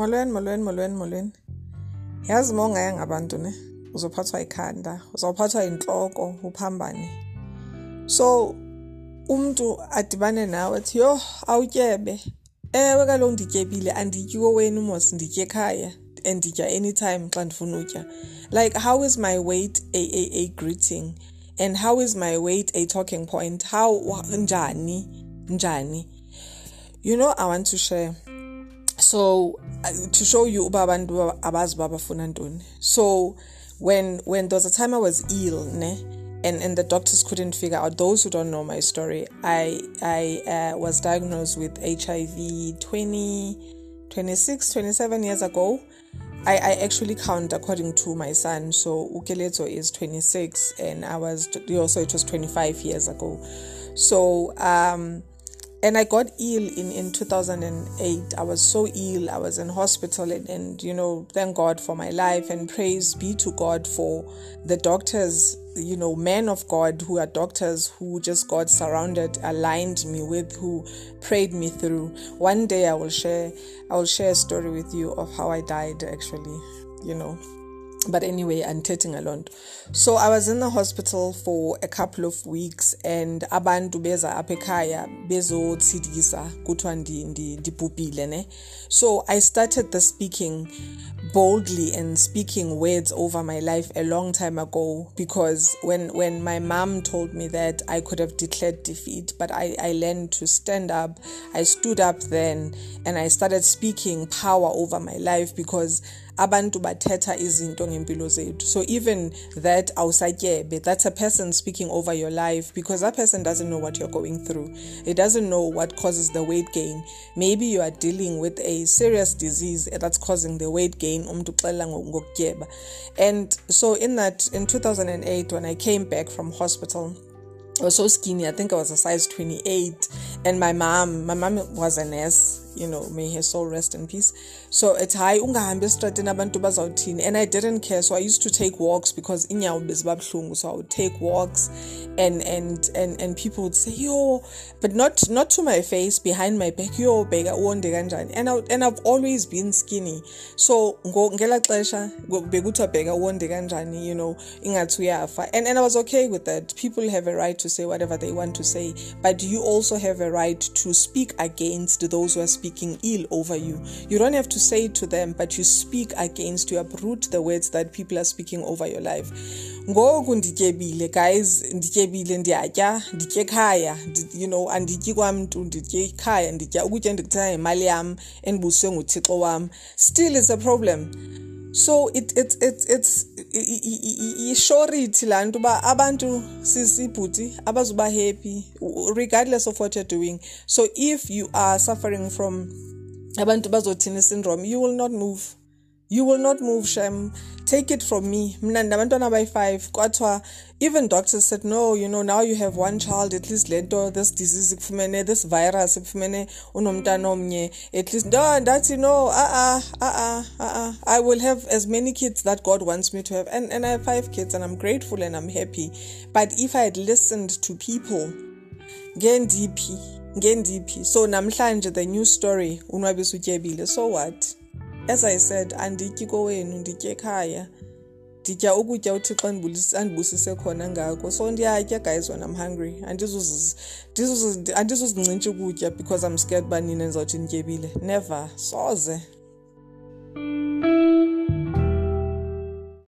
Molweni. Yazi uma ungaya ngabantu ne, uzophathwa ikhanda, uzophathwa inhloko, uphambane. So umuntu adibane nawe ethi yo awutyebe. Ewe kaloku ndityebile andityiwe wena mos nditye ekhaya and nditya anytime xa ndifuna utya. Like how is my weight a greeting? And how is my weight a talking point? How njani? You know, I want to share. So, to show you abantu abazi babafuna ntoni. So, when there was a time I was ill, ne, and the doctors couldn't figure out. Those who don't know my story, I was diagnosed with HIV 27 years ago. I actually count according to my son. So, Ukelezo is 26 and I was also it was 25 years ago. So, and I got ill in 2008. I was so ill. I was in hospital and, you know, thank God for my life and praise be to God for the doctors, you know, men of God who are doctors who just God surrounded, aligned me with, who prayed me through. One day I will share a story with you of how I died actually, you know. But anyway, I'm tating a lot. So I was in the hospital for a couple of weeks and abantu beza apekhaya bezotsidisa kuthiwa ndibhubhile ne. So I started the speaking boldly and speaking words over my life a long time ago, because when my mom told me that, I could have declared defeat, but I learned to stand up. I stood up then and I started speaking power over my life because abantu bathetha izinto ngempilo zethu. So even that awusatyebe, that's a person speaking over your life, because that person doesn't know what you're going through. It doesn't know what causes the weight gain. Maybe you are dealing with a serious disease that's causing the weight gain. And so in 2008, when I came back from hospital, I was so skinny. I think I was a size 28, and my mom was a nurse, you know, may her soul rest in peace. So it's high ungahambi stratin abantu bazawuthini, and I didn't care. So I used to take walks because inyawo bezibabuhlungu, so I would take walks and people would say, yo, but not to my face, behind my back, yo beka uonde kanjani. And I've always been skinny. So ngela xesha bekuthiwa beka uonde kanjani, you know, ingathi uyafa. And I was okay with that. People have a right to say whatever they want to say, but you also have a right to speak against those who are speaking ill over you. You don't have to say to them, but you speak against, you uproot the words that people are speaking over your life. Ngoku ndityebile guys, ndityebile ndiyatya, nditye ekhaya, you know, andityi kwamntu, nditye ekhaya, nditya ukutya ndikuthenga imali yam endibuswe nguThixo wam. Still is a problem. So it's surety lantu ba abantu sisibhuti abazoba happy regardless of what you're doing. So if you are suffering from abantu bazothini syndrome, you will not move, Shem. Take it from me. Mina nabantwana by 5 kwathiwa, even doctors said, no, you know, now you have one child, at least lento, this disease ikufumene, this virus ikufumene, unomntana omnye, at least no, that's, you know, I will have as many kids that God wants me to have, and I have 5 kids and I'm grateful and I'm happy. But if I had listened to people, ngendiphi. So namhlanje the new story unwabisa utyebile, so what? As I said, andityi kowenu, nditye ekhaya, nditya ukutya uThixo andibusise khona ngako. So ndiyatya guys when I'm hungry, andizuzincintsha ukutya because I'm scared banina ndizothi ndityebile. Never, soze.